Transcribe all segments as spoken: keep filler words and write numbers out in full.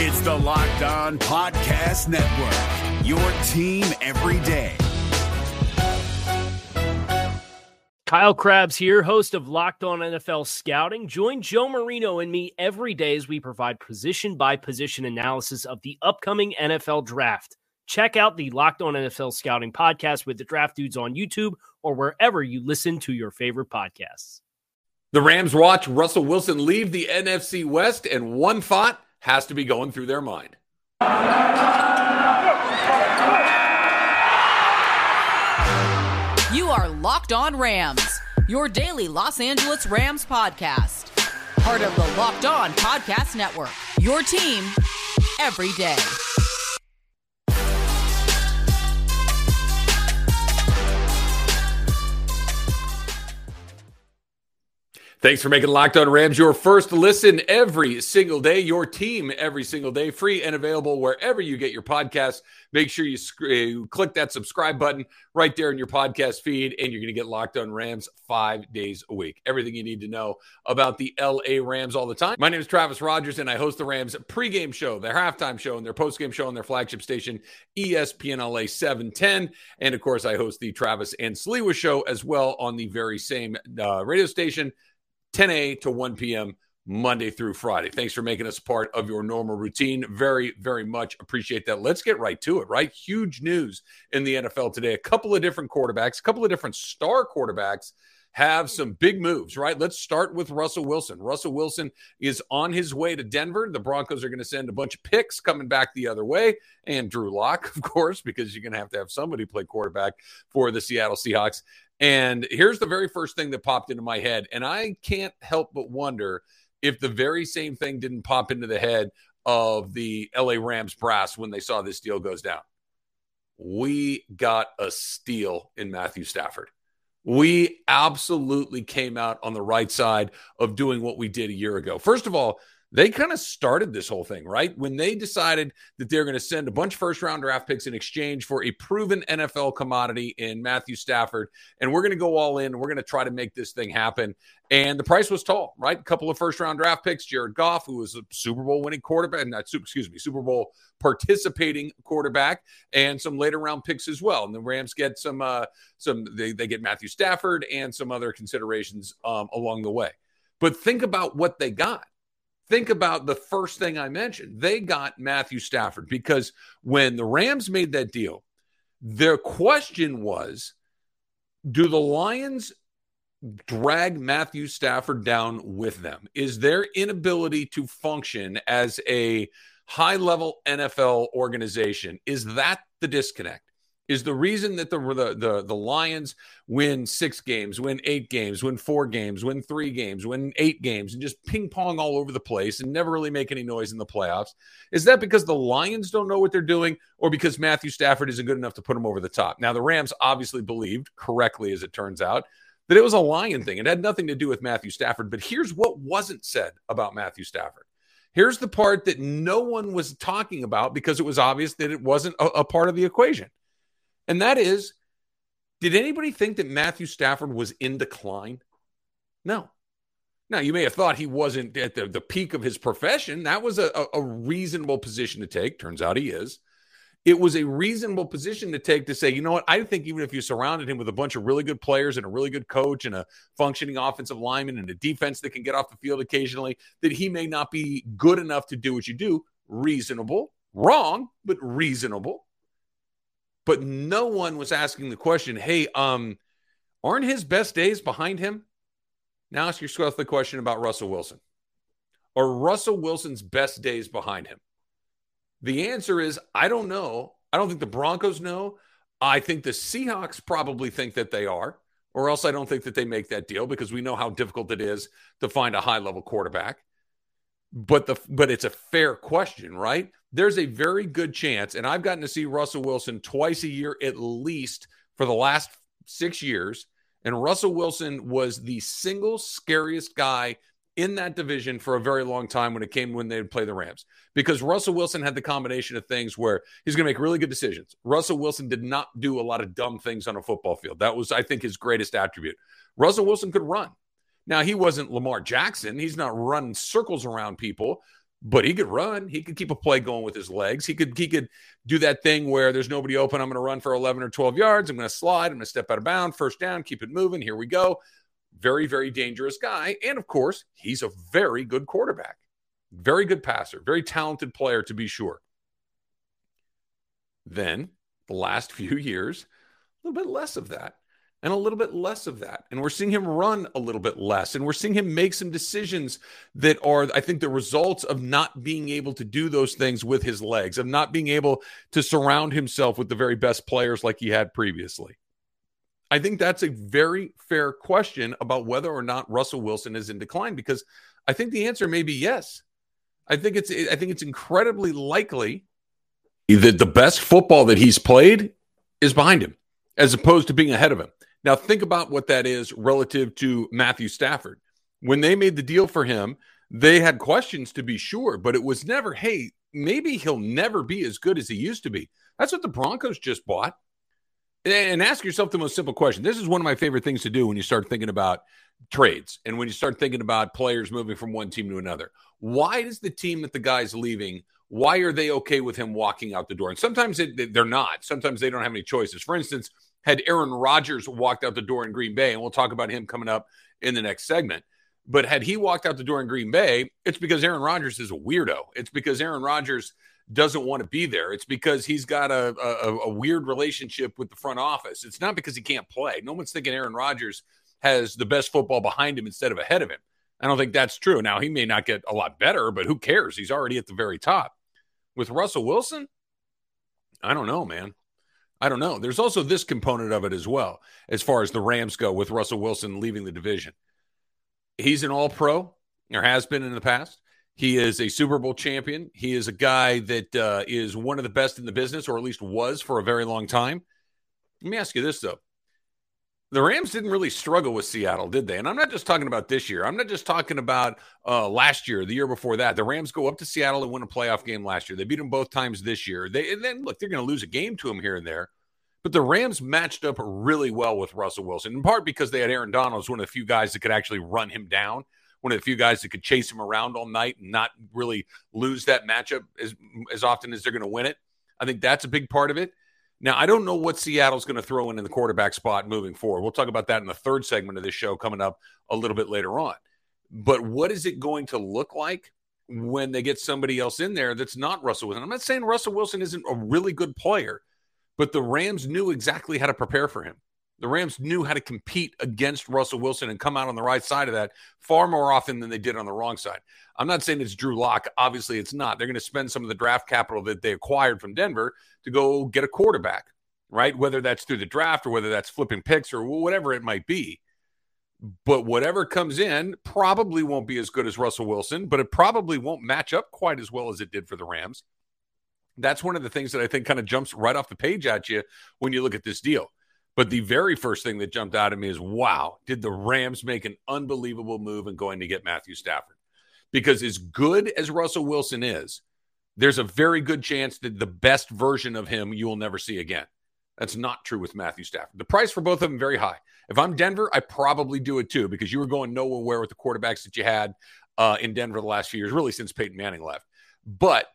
It's the Locked On Podcast Network, your team every day. Kyle Krabs here, host of Locked On N F L Scouting. Join Joe Marino and me every day as we provide position-by-position analysis of the upcoming N F L Draft. Check out the Locked On N F L Scouting podcast with the Draft Dudes on YouTube or wherever you listen to your favorite podcasts. The Rams watch Russell Wilson leave the N F C West, and one thought has to be going through their mind. You are Locked On Rams, your daily Los Angeles Rams podcast. Part of the Locked On Podcast Network, your team every day. Thanks for making Locked On Rams your first listen every single day, your team every single day, free and available wherever you get your podcasts. Make sure you, sc- you click that subscribe button right there in your podcast feed, and you're going to get Locked On Rams five days a week. Everything you need to know about the L A Rams all the time. My name is Travis Rogers, and I host the Rams pregame show, their halftime show, and their postgame show on their flagship station, E S P N L A seven ten. And, of course, I host the Travis and Sliwa show as well on the very same uh, radio station, ten a.m. to one p.m. Monday through Friday. Thanks for making us part of your normal routine. Very, very much appreciate that. Let's get right to it, right? Huge news in the N F L today. A couple of different quarterbacks, a couple of different star quarterbacks have some big moves, right? Let's start with Russell Wilson. Russell Wilson is on his way to Denver. The Broncos are going to send a bunch of picks coming back the other way. And Drew Locke, of course, because you're going to have to have somebody play quarterback for the Seattle Seahawks. And here's the very first thing that popped into my head. And I can't help but wonder if the very same thing didn't pop into the head of the L A Rams brass when they saw this deal goes down. We got a steal in Matthew Stafford. We absolutely came out on the right side of doing what we did a year ago. First of all, they kind of started this whole thing, right? When they decided that they're going to send a bunch of first-round draft picks in exchange for a proven N F L commodity in Matthew Stafford, and we're going to go all in, and we're going to try to make this thing happen. And the price was tall, right? A couple of first-round draft picks, Jared Goff, who was a Super Bowl-winning quarterback, not, excuse me, Super Bowl-participating quarterback, and some later-round picks as well. And the Rams get some, uh, some they, they get Matthew Stafford and some other considerations um, along the way. But think about what they got. Think about the first thing I mentioned. They got Matthew Stafford because when the Rams made that deal, their question was, do the Lions drag Matthew Stafford down with them? Is their inability to function as a high-level N F L organization, is that the disconnect? Is the reason that the, the the the Lions win six games, win eight games, win four games, win three games, win eight games, and just ping-pong all over the place and never really make any noise in the playoffs? Is that because the Lions don't know what they're doing or because Matthew Stafford isn't good enough to put them over the top? Now, the Rams obviously believed, correctly as it turns out, that it was a Lion thing. It had nothing to do with Matthew Stafford. But here's what wasn't said about Matthew Stafford. Here's the part that no one was talking about because it was obvious that it wasn't a, a part of the equation. And that is, did anybody think that Matthew Stafford was in decline? No. Now, you may have thought he wasn't at the, the peak of his profession. That was a, a reasonable position to take. Turns out he is. It was a reasonable position to take to say, you know what, I think even if you surrounded him with a bunch of really good players and a really good coach and a functioning offensive lineman and a defense that can get off the field occasionally, that he may not be good enough to do what you do. Reasonable. Wrong, but reasonable. But no one was asking the question, hey, um, aren't his best days behind him? Now ask yourself the question about Russell Wilson. Are Russell Wilson's best days behind him? The answer is, I don't know. I don't think the Broncos know. I think the Seahawks probably think that they are, or else I don't think that they make that deal because we know how difficult it is to find a high-level quarterback. But the but it's a fair question, right? There's a very good chance, and I've gotten to see Russell Wilson twice a year at least for the last six years, and Russell Wilson was the single scariest guy in that division for a very long time when it came when they would play the Rams because Russell Wilson had the combination of things where he's going to make really good decisions. Russell Wilson did not do a lot of dumb things on a football field. That was, I think, his greatest attribute. Russell Wilson could run. Now, he wasn't Lamar Jackson. He's not running circles around people, but he could run. He could keep a play going with his legs. He could he could do that thing where there's nobody open. I'm going to run for eleven or twelve yards. I'm going to slide. I'm going to step out of bounds. First down. Keep it moving. Here we go. Very, very dangerous guy. And, of course, he's a very good quarterback. Very good passer. Very talented player, to be sure. Then, the last few years, a little bit less of that. And a little bit less of that. And we're seeing him run a little bit less. And we're seeing him make some decisions that are, I think, the results of not being able to do those things with his legs, of not being able to surround himself with the very best players like he had previously. I think that's a very fair question about whether or not Russell Wilson is in decline, because I think the answer may be yes. I think it's, I think it's incredibly likely that the best football that he's played is behind him, as opposed to being ahead of him. Now, think about what that is relative to Matthew Stafford. When they made the deal for him, they had questions, to be sure, but it was never, hey, maybe he'll never be as good as he used to be. That's what the Broncos just bought. And ask yourself the most simple question. This is one of my favorite things to do when you start thinking about trades and when you start thinking about players moving from one team to another. Why does the team that the guy's leaving, why are they okay with him walking out the door? And sometimes it, they're not. Sometimes they don't have any choices. For instance, had Aaron Rodgers walked out the door in Green Bay, and we'll talk about him coming up in the next segment, but had he walked out the door in Green Bay, it's because Aaron Rodgers is a weirdo. It's because Aaron Rodgers doesn't want to be there. It's because he's got a, a, a weird relationship with the front office. It's not because he can't play. No one's thinking Aaron Rodgers has the best football behind him instead of ahead of him. I don't think that's true. Now, he may not get a lot better, but who cares? He's already at the very top. With Russell Wilson, I don't know, man. I don't know. There's also this component of it as well, as far as the Rams go with Russell Wilson leaving the division. He's an all-pro, or has been in the past. He is a Super Bowl champion. He is a guy that uh, is one of the best in the business, or at least was for a very long time. Let me ask you this, though. The Rams didn't really struggle with Seattle, did they? And I'm not just talking about this year. I'm not just talking about uh, last year, the year before that. The Rams go up to Seattle and win a playoff game last year. They beat them both times this year. They and then, look, they're going to lose a game to them here and there. But the Rams matched up really well with Russell Wilson, in part because they had Aaron Donald, one of the few guys that could actually run him down, one of the few guys that could chase him around all night and not really lose that matchup as, as often as they're going to win it. I think that's a big part of it. Now, I don't know what Seattle's going to throw in in the quarterback spot moving forward. We'll talk about that in the third segment of this show coming up a little bit later on. But what is it going to look like when they get somebody else in there that's not Russell Wilson? I'm not saying Russell Wilson isn't a really good player, but the Rams knew exactly how to prepare for him. The Rams knew how to compete against Russell Wilson and come out on the right side of that far more often than they did on the wrong side. I'm not saying it's Drew Locke. Obviously, it's not. They're going to spend some of the draft capital that they acquired from Denver to go get a quarterback, right? Whether that's through the draft or whether that's flipping picks or whatever it might be. But whatever comes in probably won't be as good as Russell Wilson, but it probably won't match up quite as well as it did for the Rams. That's one of the things that I think kind of jumps right off the page at you when you look at this deal. But the very first thing that jumped out at me is, wow, did the Rams make an unbelievable move in going to get Matthew Stafford? Because as good as Russell Wilson is, there's a very good chance that the best version of him you will never see again. That's not true with Matthew Stafford. The price for both of them, very high. If I'm Denver, I probably do it too, because you were going nowhere with the quarterbacks that you had uh, in Denver the last few years, really since Peyton Manning left. But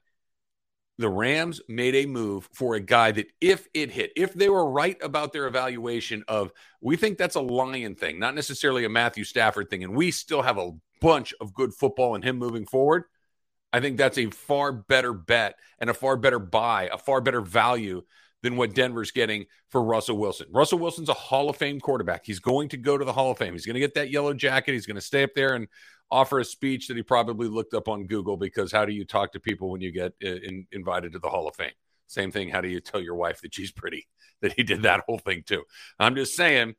the Rams made a move for a guy that if it hit, if they were right about their evaluation of, we think that's a Lion thing, not necessarily a Matthew Stafford thing, and we still have a bunch of good football in him moving forward, I think that's a far better bet and a far better buy, a far better value than what Denver's getting for Russell Wilson. Russell Wilson's a Hall of Fame quarterback. He's going to go to the Hall of Fame. He's going to get that yellow jacket. He's going to stay up there and offer a speech that he probably looked up on Google, because how do you talk to people when you get in, invited to the Hall of Fame? Same thing, how do you tell your wife that she's pretty? That he did that whole thing too. I'm just saying,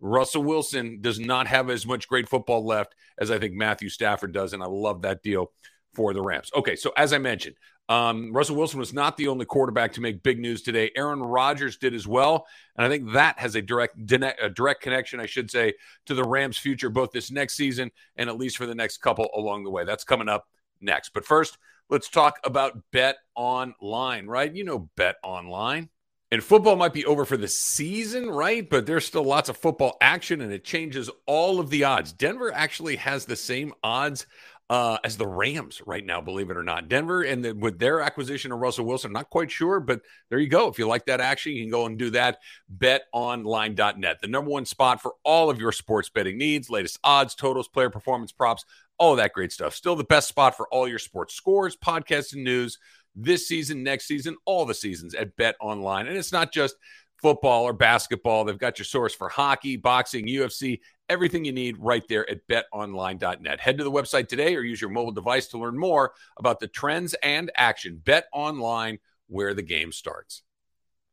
Russell Wilson does not have as much great football left as I think Matthew Stafford does, and I love that deal for the Rams. Okay, so as I mentioned, Um, Russell Wilson was not the only quarterback to make big news today. Aaron Rodgers did as well, and I think that has a direct a direct connection, I should say, to the Rams' future, both this next season and at least for the next couple along the way. That's coming up next. But first, let's talk about BetOnline, right? You know BetOnline. And football might be over for the season, right? But there's still lots of football action, and it changes all of the odds. Denver actually has the same odds uh, as the Rams right now, believe it or not. Denver, and the, with their acquisition of Russell Wilson, not quite sure, but there you go. If you like that action, you can go and do that. bet online dot net, the number one spot for all of your sports betting needs, latest odds, totals, player performance props, all that great stuff. Still the best spot for all your sports scores, podcasts, and news this season, next season, all the seasons at BetOnline. And it's not just football or basketball. They've got your source for hockey, boxing, U F C, everything you need right there at bet online dot net. Head to the website today or use your mobile device to learn more about the trends and action. BetOnline, where the game starts.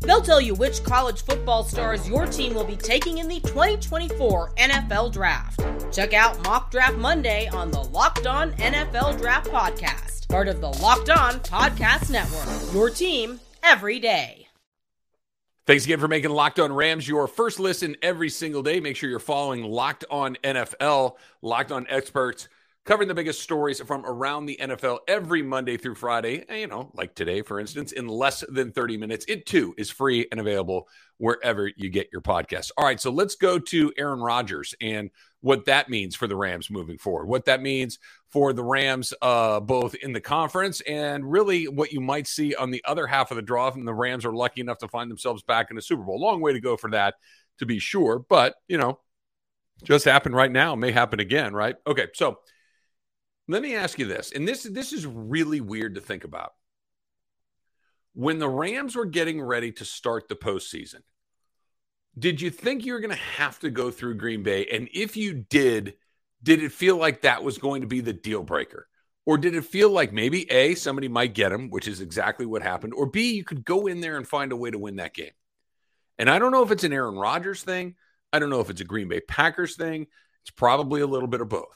They'll tell you which college football stars your team will be taking in the twenty twenty-four N F L Draft. Check out Mock Draft Monday on the Locked On N F L Draft Podcast, part of the Locked On Podcast Network, your team every day. Thanks again for making Locked On Rams your first listen every single day. Make sure you're following Locked On N F L, Locked On Experts, covering the biggest stories from around the N F L every Monday through Friday, you know, like today, for instance, in less than thirty minutes. It, too, is free and available wherever you get your podcasts. All right, so let's go to Aaron Rodgers and what that means for the Rams moving forward, what that means for the Rams uh, both in the conference and really what you might see on the other half of the draw if the Rams are lucky enough to find themselves back in the Super Bowl. Long way to go for that, to be sure, but, you know, just happened right now, may happen again, right? Okay, so let me ask you this, and this, this is really weird to think about. When the Rams were getting ready to start the postseason, did you think you were going to have to go through Green Bay? And if you did, did it feel like that was going to be the deal breaker? Or did it feel like maybe A, somebody might get him, which is exactly what happened, or B, you could go in there and find a way to win that game? And I don't know if it's an Aaron Rodgers thing. I don't know if it's a Green Bay Packers thing. It's probably a little bit of both.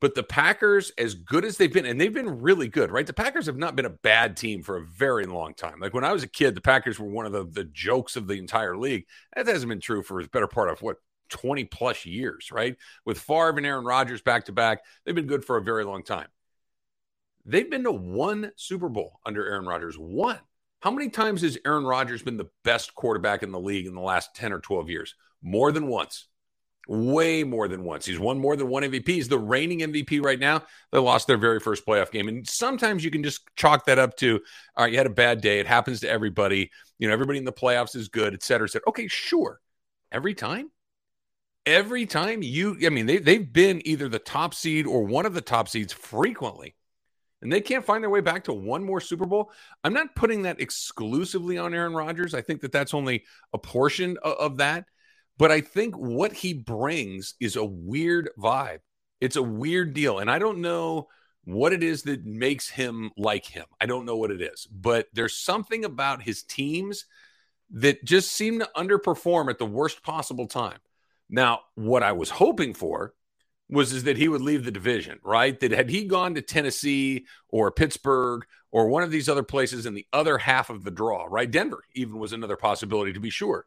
But the Packers, as good as they've been, and they've been really good, right? The Packers have not been a bad team for a very long time. Like when I was a kid, the Packers were one of the, the jokes of the entire league. That hasn't been true for the better part of, what, twenty plus years, right? With Favre and Aaron Rodgers back-to-back, they've been good for a very long time. They've been to one Super Bowl under Aaron Rodgers, one. How many times has Aaron Rodgers been the best quarterback in the league in the last ten or twelve years? More than once. Way more than once. He's won more than one M V P. He's the reigning M V P right now. They lost their very first playoff game. And sometimes you can just chalk that up to, all right, you had a bad day. It happens to everybody. You know, everybody in the playoffs is good, et cetera, et cetera. Okay, sure. Every time? Every time you, I mean, they, they've been either the top seed or one of the top seeds frequently. And they can't find their way back to one more Super Bowl. I'm not putting that exclusively on Aaron Rodgers. I think that that's only a portion of, of that. But I think what he brings is a weird vibe. It's a weird deal. And I don't know what it is that makes him like him. I don't know what it is. But there's something about his teams that just seem to underperform at the worst possible time. Now, what I was hoping for was is that he would leave the division, right? That had he gone to Tennessee or Pittsburgh or one of these other places in the other half of the draw, right? Denver even was another possibility, to be sure.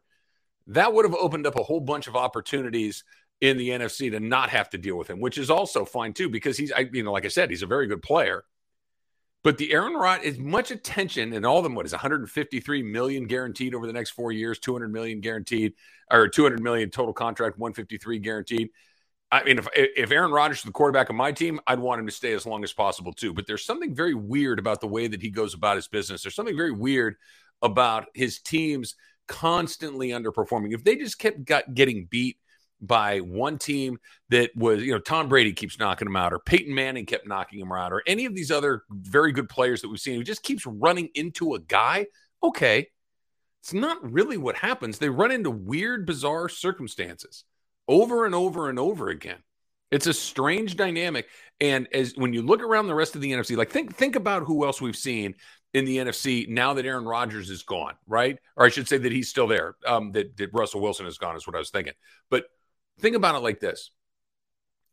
That would have opened up a whole bunch of opportunities in the N F C to not have to deal with him, which is also fine too, because he's, I, you know, like I said, he's a very good player. But the Aaron Rodgers, as much attention, and all of them, what is one hundred fifty-three million dollars guaranteed over the next four years, two hundred million dollars guaranteed, or two hundred million dollars total contract, one hundred fifty-three million dollars guaranteed. I mean, if if Aaron Rodgers is the quarterback of my team, I'd want him to stay as long as possible too. But there's something very weird about the way that he goes about his business. There's something very weird about his team's constantly underperforming. If they just kept got getting beat by one team that was, you know, Tom Brady keeps knocking him out, or Peyton Manning kept knocking him out, or any of these other very good players that we've seen who just keeps running into a guy, okay, it's not really what happens. They run into weird, bizarre circumstances over and over and over again. It's a strange dynamic. And as when you look around the rest of the N F C, like think think about who else we've seen in the N F C now that Aaron Rodgers is gone, right? Or I should say that he's still there, um, that, that Russell Wilson is gone is what I was thinking. But think about it like this.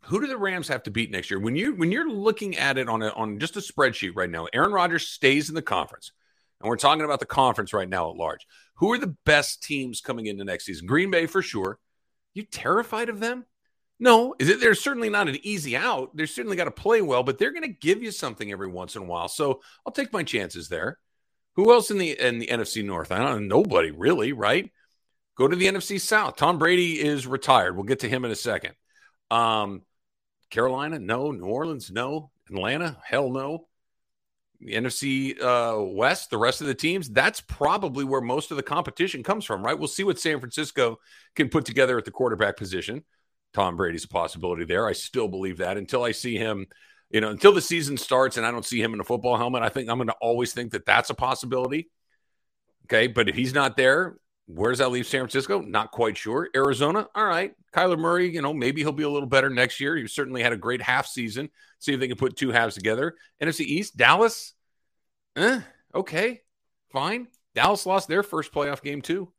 Who do the Rams have to beat next year? When, you, when you're looking at it on, a, on just a spreadsheet right now, Aaron Rodgers stays in the conference, and we're talking about the conference right now at large. Who are the best teams coming into next season? Green Bay for sure. You terrified of them? No, is it? There's certainly not an easy out. They're certainly got to play well, but they're going to give you something every once in a while. So I'll take my chances there. Who else in the in the N F C North? I don't know. Nobody really, right? Go to the N F C South. Tom Brady is retired. We'll get to him in a second. Um, Carolina, no. New Orleans, no. Atlanta, hell no. The N F C uh, West, the rest of the teams, that's probably where most of the competition comes from, right? We'll see what San Francisco can put together at the quarterback position. Tom Brady's a possibility there. I still believe that until I see him, you know, until the season starts and I don't see him in a football helmet, I think I'm going to always think that that's a possibility. Okay, but if he's not there, where does that leave San Francisco? Not quite sure. Arizona, all right. Kyler Murray, you know, maybe he'll be a little better next year. He certainly had a great half season. See if they can put two halves together. N F C East, Dallas, eh, okay, fine. Dallas lost their first playoff game too.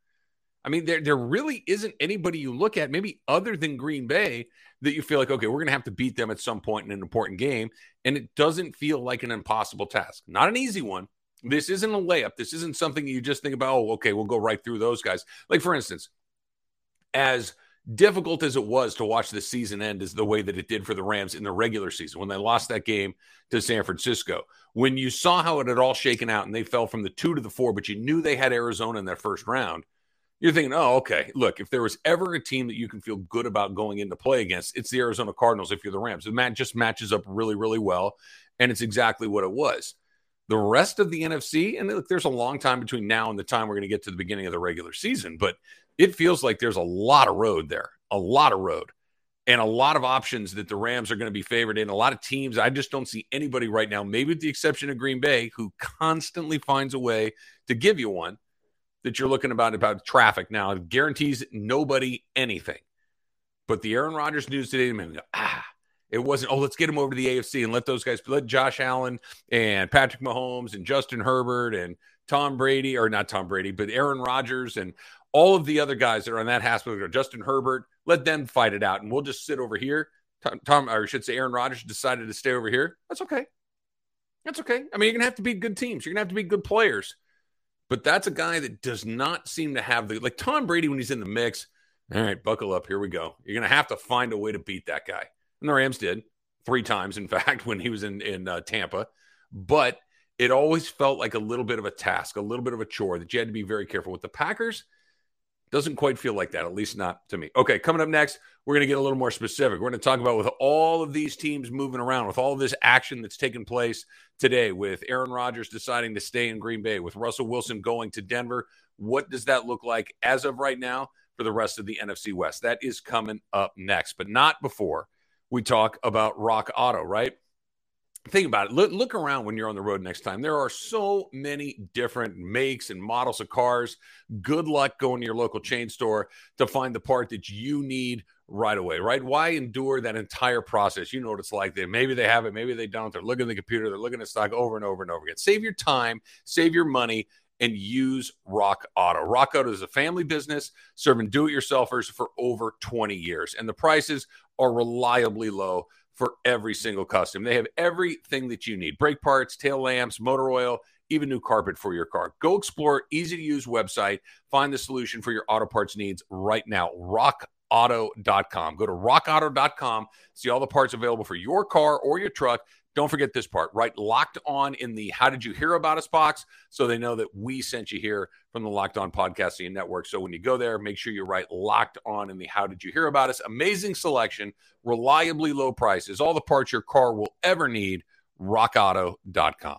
I mean, there there really isn't anybody you look at, maybe other than Green Bay, that you feel like, okay, we're going to have to beat them at some point in an important game, and it doesn't feel like an impossible task. Not an easy one. This isn't a layup. This isn't something you just think about, oh, okay, we'll go right through those guys. Like, for instance, as difficult as it was to watch the season end is the way that it did for the Rams in the regular season when they lost that game to San Francisco. When you saw how it had all shaken out and they fell from the two to the four, but you knew they had Arizona in that first round, you're thinking, oh, okay, look, if there was ever a team that you can feel good about going into play against, it's the Arizona Cardinals if you're the Rams. The match just matches up really, really well, and it's exactly what it was. The rest of the N F C, and look, there's a long time between now and the time we're going to get to the beginning of the regular season, but it feels like there's a lot of road there, a lot of road, and a lot of options that the Rams are going to be favored in. A lot of teams, I just don't see anybody right now, maybe with the exception of Green Bay, who constantly finds a way to give you one, that you're looking about about traffic now. It guarantees nobody anything. But the Aaron Rodgers news today, man, ah, it wasn't, oh, let's get him over to the A F C and let those guys, let Josh Allen and Patrick Mahomes and Justin Herbert and Tom Brady, or not Tom Brady, but Aaron Rodgers and all of the other guys that are on that hospital, Justin Herbert, let them fight it out, and we'll just sit over here. Tom, Tom or I should say Aaron Rodgers decided to stay over here. That's okay. That's okay. I mean, you're going to have to beat good teams. You're going to have to beat good players. But that's a guy that does not seem to have the, like Tom Brady when he's in the mix. All right, buckle up. Here we go. You're going to have to find a way to beat that guy. And the Rams did three times, in fact, when he was in, in uh, Tampa. But it always felt like a little bit of a task, a little bit of a chore that you had to be very careful with. The Packers doesn't quite feel like that, at least not to me. Okay, coming up next, we're going to get a little more specific. We're going to talk about with all of these teams moving around, with all of this action that's taking place today, with Aaron Rodgers deciding to stay in Green Bay, with Russell Wilson going to Denver, what does that look like as of right now for the rest of the N F C West? That is coming up next, but not before we talk about Rock Auto, right? Think about it. Look, look around when you're on the road next time. There are so many different makes and models of cars. Good luck going to your local chain store to find the part that you need right away, right? Why endure that entire process? You know what it's like. They, maybe they have it, maybe they don't. They're looking at the computer, they're looking at stock over and over and over again. Save your time, save your money, and use Rock Auto. Rock Auto is a family business serving do-it-yourselfers for over twenty years, and the prices are reliably low for every single custom. They have everything that you need. Brake parts, tail lamps, motor oil, even new carpet for your car. Go explore easy-to-use website. Find the solution for your auto parts needs right now. Rock Auto. Auto dot com. Go to rock auto dot com. See all the parts available for your car or your truck. Don't forget this part, right? Locked On in the How Did You Hear About Us box, so they know that we sent you here from the Locked On Podcasting Network. So when you go there, make sure you write Locked On in the How Did You Hear About Us. Amazing selection, reliably low prices, all the parts your car will ever need. rock auto dot com.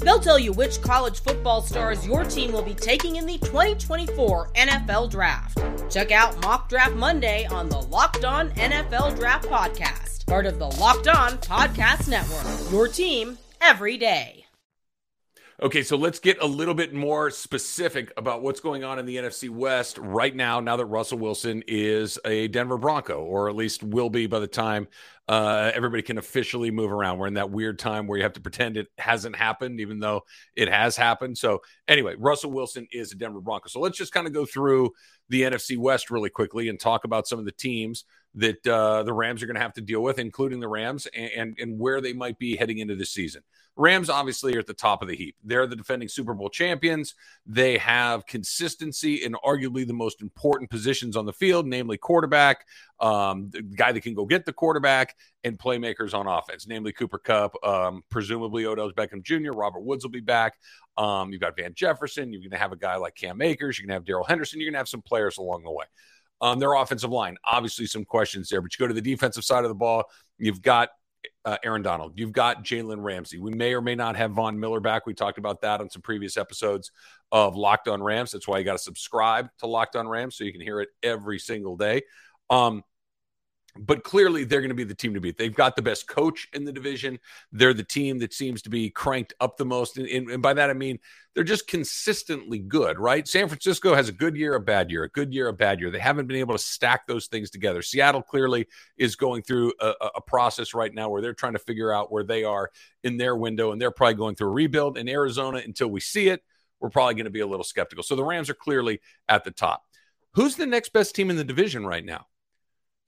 They'll tell you which college football stars your team will be taking in the twenty twenty-four N F L Draft. Check out Mock Draft Monday on the Locked On N F L Draft Podcast. Part of the Locked On Podcast Network, your team every day. Okay, so let's get a little bit more specific about what's going on in the N F C West right now, now that Russell Wilson is a Denver Bronco, or at least will be by the time uh, everybody can officially move around. We're in that weird time where you have to pretend it hasn't happened, even though it has happened. So anyway, Russell Wilson is a Denver Bronco. So let's just kind of go through the N F C West really quickly and talk about some of the teams that uh, the Rams are going to have to deal with, including the Rams, and, and and where they might be heading into this season. Rams obviously are at the top of the heap. They're the defending Super Bowl champions. They have consistency in arguably the most important positions on the field, namely quarterback, um, the guy that can go get the quarterback, and playmakers on offense, namely Cooper Kupp, um, presumably Odell Beckham Junior Robert Woods will be back. Um, you've got Van Jefferson. You're going to have a guy like Cam Akers. You're going to have Daryl Henderson. You're going to have some players along the way. Um, their offensive line, obviously some questions there, but you go to the defensive side of the ball, you've got uh, Aaron Donald. You've got Jalen Ramsey. We may or may not have Von Miller back. We talked about that on some previous episodes of Locked On Rams. That's why you got to subscribe to Locked On Rams so you can hear it every single day. Um, But clearly, they're going to be the team to beat. They've got the best coach in the division. They're the team that seems to be cranked up the most. And, and, and by that, I mean, they're just consistently good, right? San Francisco has a good year, a bad year, a good year, a bad year. They haven't been able to stack those things together. Seattle clearly is going through a, a process right now where they're trying to figure out where they are in their window, and they're probably going through a rebuild. In Arizona, until we see it, we're probably going to be a little skeptical. So the Rams are clearly at the top. Who's the next best team in the division right now?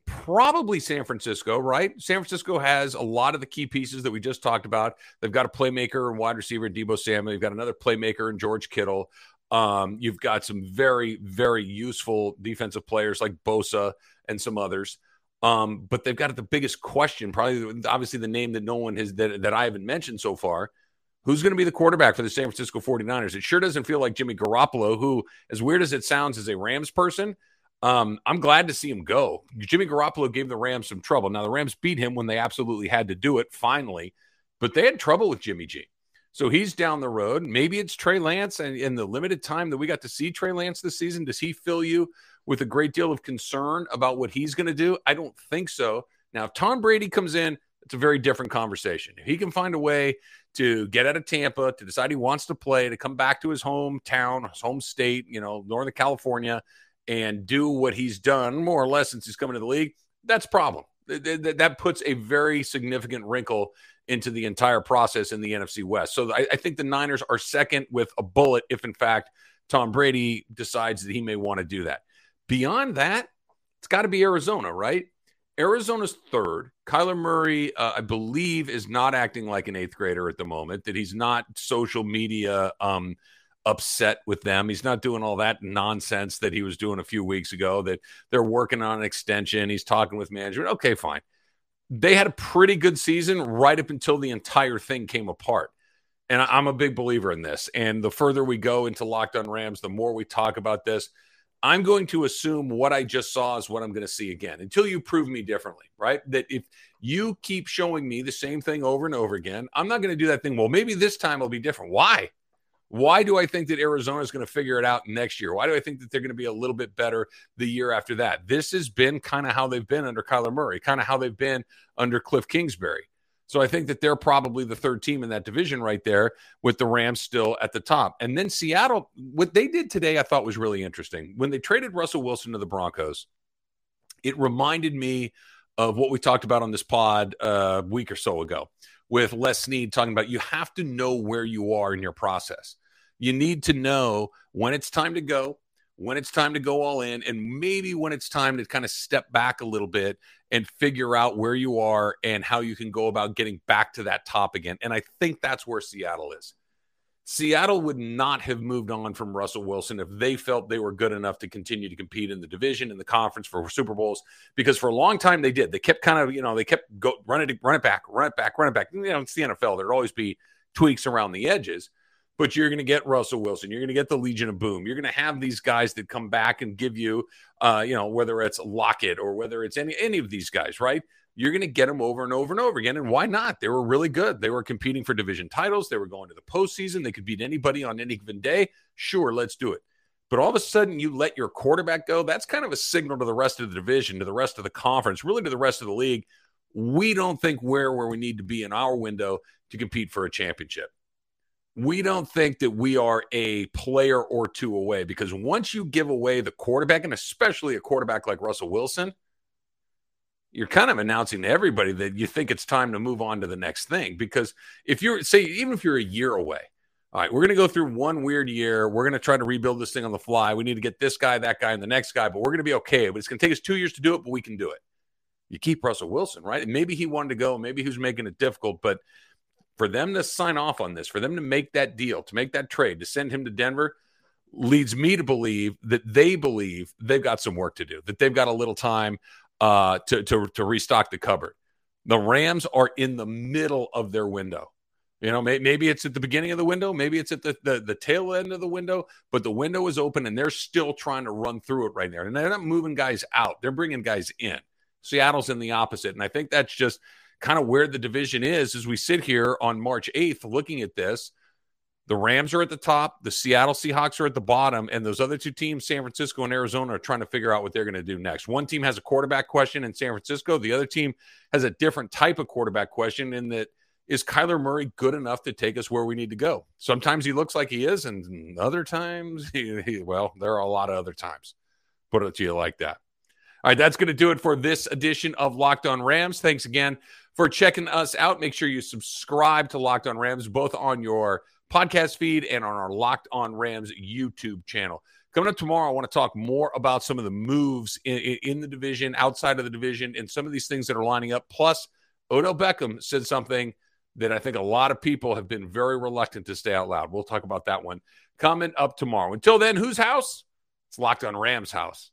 Probably San Francisco, right? San Francisco has a lot of the key pieces that we just talked about. They've got a playmaker and wide receiver in Deebo Samuel. You've got another playmaker in George Kittle. Um, you've got some very, very useful defensive players like Bosa and some others. Um, but they've got the biggest question, probably obviously the name that no one has, that, that I haven't mentioned so far. Who's going to be the quarterback for the San Francisco forty-niners? It sure doesn't feel like Jimmy Garoppolo, who, as weird as it sounds, is a Rams person. Um, I'm glad to see him go. Jimmy Garoppolo gave the Rams some trouble. Now, the Rams beat him when they absolutely had to do it, finally. But they had trouble with Jimmy G. So he's down the road. Maybe it's Trey Lance. And in the limited time that we got to see Trey Lance this season, does he fill you with a great deal of concern about what he's going to do? I don't think so. Now, if Tom Brady comes in, it's a very different conversation. If he can find a way to get out of Tampa, to decide he wants to play, to come back to his hometown, his home state, you know, Northern California, and do what he's done more or less since he's coming to the league, that's a problem. That, that puts a very significant wrinkle into the entire process in the N F C West. So I, I think the Niners are second with a bullet if, in fact, Tom Brady decides that he may want to do that. Beyond that, it's got to be Arizona, right? Arizona's third. Kyler Murray, uh, I believe, is not acting like an eighth grader at the moment, that he's not social media um upset with them. He's not doing all that nonsense that he was doing a few weeks ago, that they're working on an extension. He's talking with management. Okay, fine. They had a pretty good season right up until the entire thing came apart. And I'm a big believer in this. And the further we go into Locked On Rams, the more we talk about this, I'm going to assume what I just saw is what I'm going to see again until you prove me differently, right? That if you keep showing me the same thing over and over again, I'm not going to do that thing. Well, maybe this time I'll be different. Why? Why do I think that Arizona is going to figure it out next year? Why do I think that they're going to be a little bit better the year after that? This has been kind of how they've been under Kyler Murray, kind of how they've been under Cliff Kingsbury. So I think that they're probably the third team in that division right there, with the Rams still at the top. And then Seattle, what they did today I thought was really interesting. When they traded Russell Wilson to the Broncos, it reminded me of what we talked about on this pod uh, a week or so ago with Les Snead talking about you have to know where you are in your process. You need to know when it's time to go, when it's time to go all in, and maybe when it's time to kind of step back a little bit and figure out where you are and how you can go about getting back to that top again. And I think that's where Seattle is. Seattle would not have moved on from Russell Wilson if they felt they were good enough to continue to compete in the division and the conference for Super Bowls, because for a long time they did. They kept kind of, you know, they kept go run it, run it back, run it back, run it back. You know, it's the N F L. There'd always be tweaks around the edges. But you're going to get Russell Wilson. You're going to get the Legion of Boom. You're going to have these guys that come back and give you, uh, you know, whether it's Lockett or whether it's any any of these guys, right? You're going to get them over and over and over again. And why not? They were really good. They were competing for division titles. They were going to the postseason. They could beat anybody on any given day. Sure, let's do it. But all of a sudden, you let your quarterback go. That's kind of a signal to the rest of the division, to the rest of the conference, really to the rest of the league. We don't think we're where we need to be in our window to compete for a championship. We don't think that we are a player or two away, because once you give away the quarterback, and especially a quarterback like Russell Wilson, you're kind of announcing to everybody that you think it's time to move on to the next thing. Because if you're, say, even if you're a year away, All right, we're going to go through one weird year. We're going to try to rebuild this thing on the fly. We need to get this guy, that guy, and the next guy, but we're going to be okay. But it's going to take us two years to do it, but we can do it. You keep Russell Wilson, right? And maybe he wanted to go. Maybe he was making it difficult. But for them to sign off on this, for them to make that deal, to make that trade, to send him to Denver, leads me to believe that they believe they've got some work to do, that they've got a little time uh, to, to, to restock the cupboard. The Rams are in the middle of their window. You know, maybe it's at the beginning of the window. Maybe it's at the, the, the tail end of the window. But the window is open, and they're still trying to run through it right there. And they're not moving guys out. They're bringing guys in. Seattle's in the opposite. And I think that's just kind of where the division is as we sit here on March eighth looking at this. The Rams are at the top. The Seattle Seahawks are at the bottom. And those other two teams, San Francisco and Arizona, are trying to figure out what they're going to do next. One team has a quarterback question in San Francisco. The other team has a different type of quarterback question in that, is Kyler Murray good enough to take us where we need to go? Sometimes he looks like he is, and other times, he, he, well, there are a lot of other times. Put it to you like that. All right, that's going to do it for this edition of Locked On Rams. Thanks again for checking us out. Make sure you subscribe to Locked On Rams, both on your podcast feed and on our Locked On Rams YouTube channel. Coming up tomorrow, I want to talk more about some of the moves in, in the division, outside of the division, and some of these things that are lining up. Plus, Odell Beckham said something that I think a lot of people have been very reluctant to say out loud. We'll talk about that one coming up tomorrow. Until then, whose house? It's Locked On Rams' house.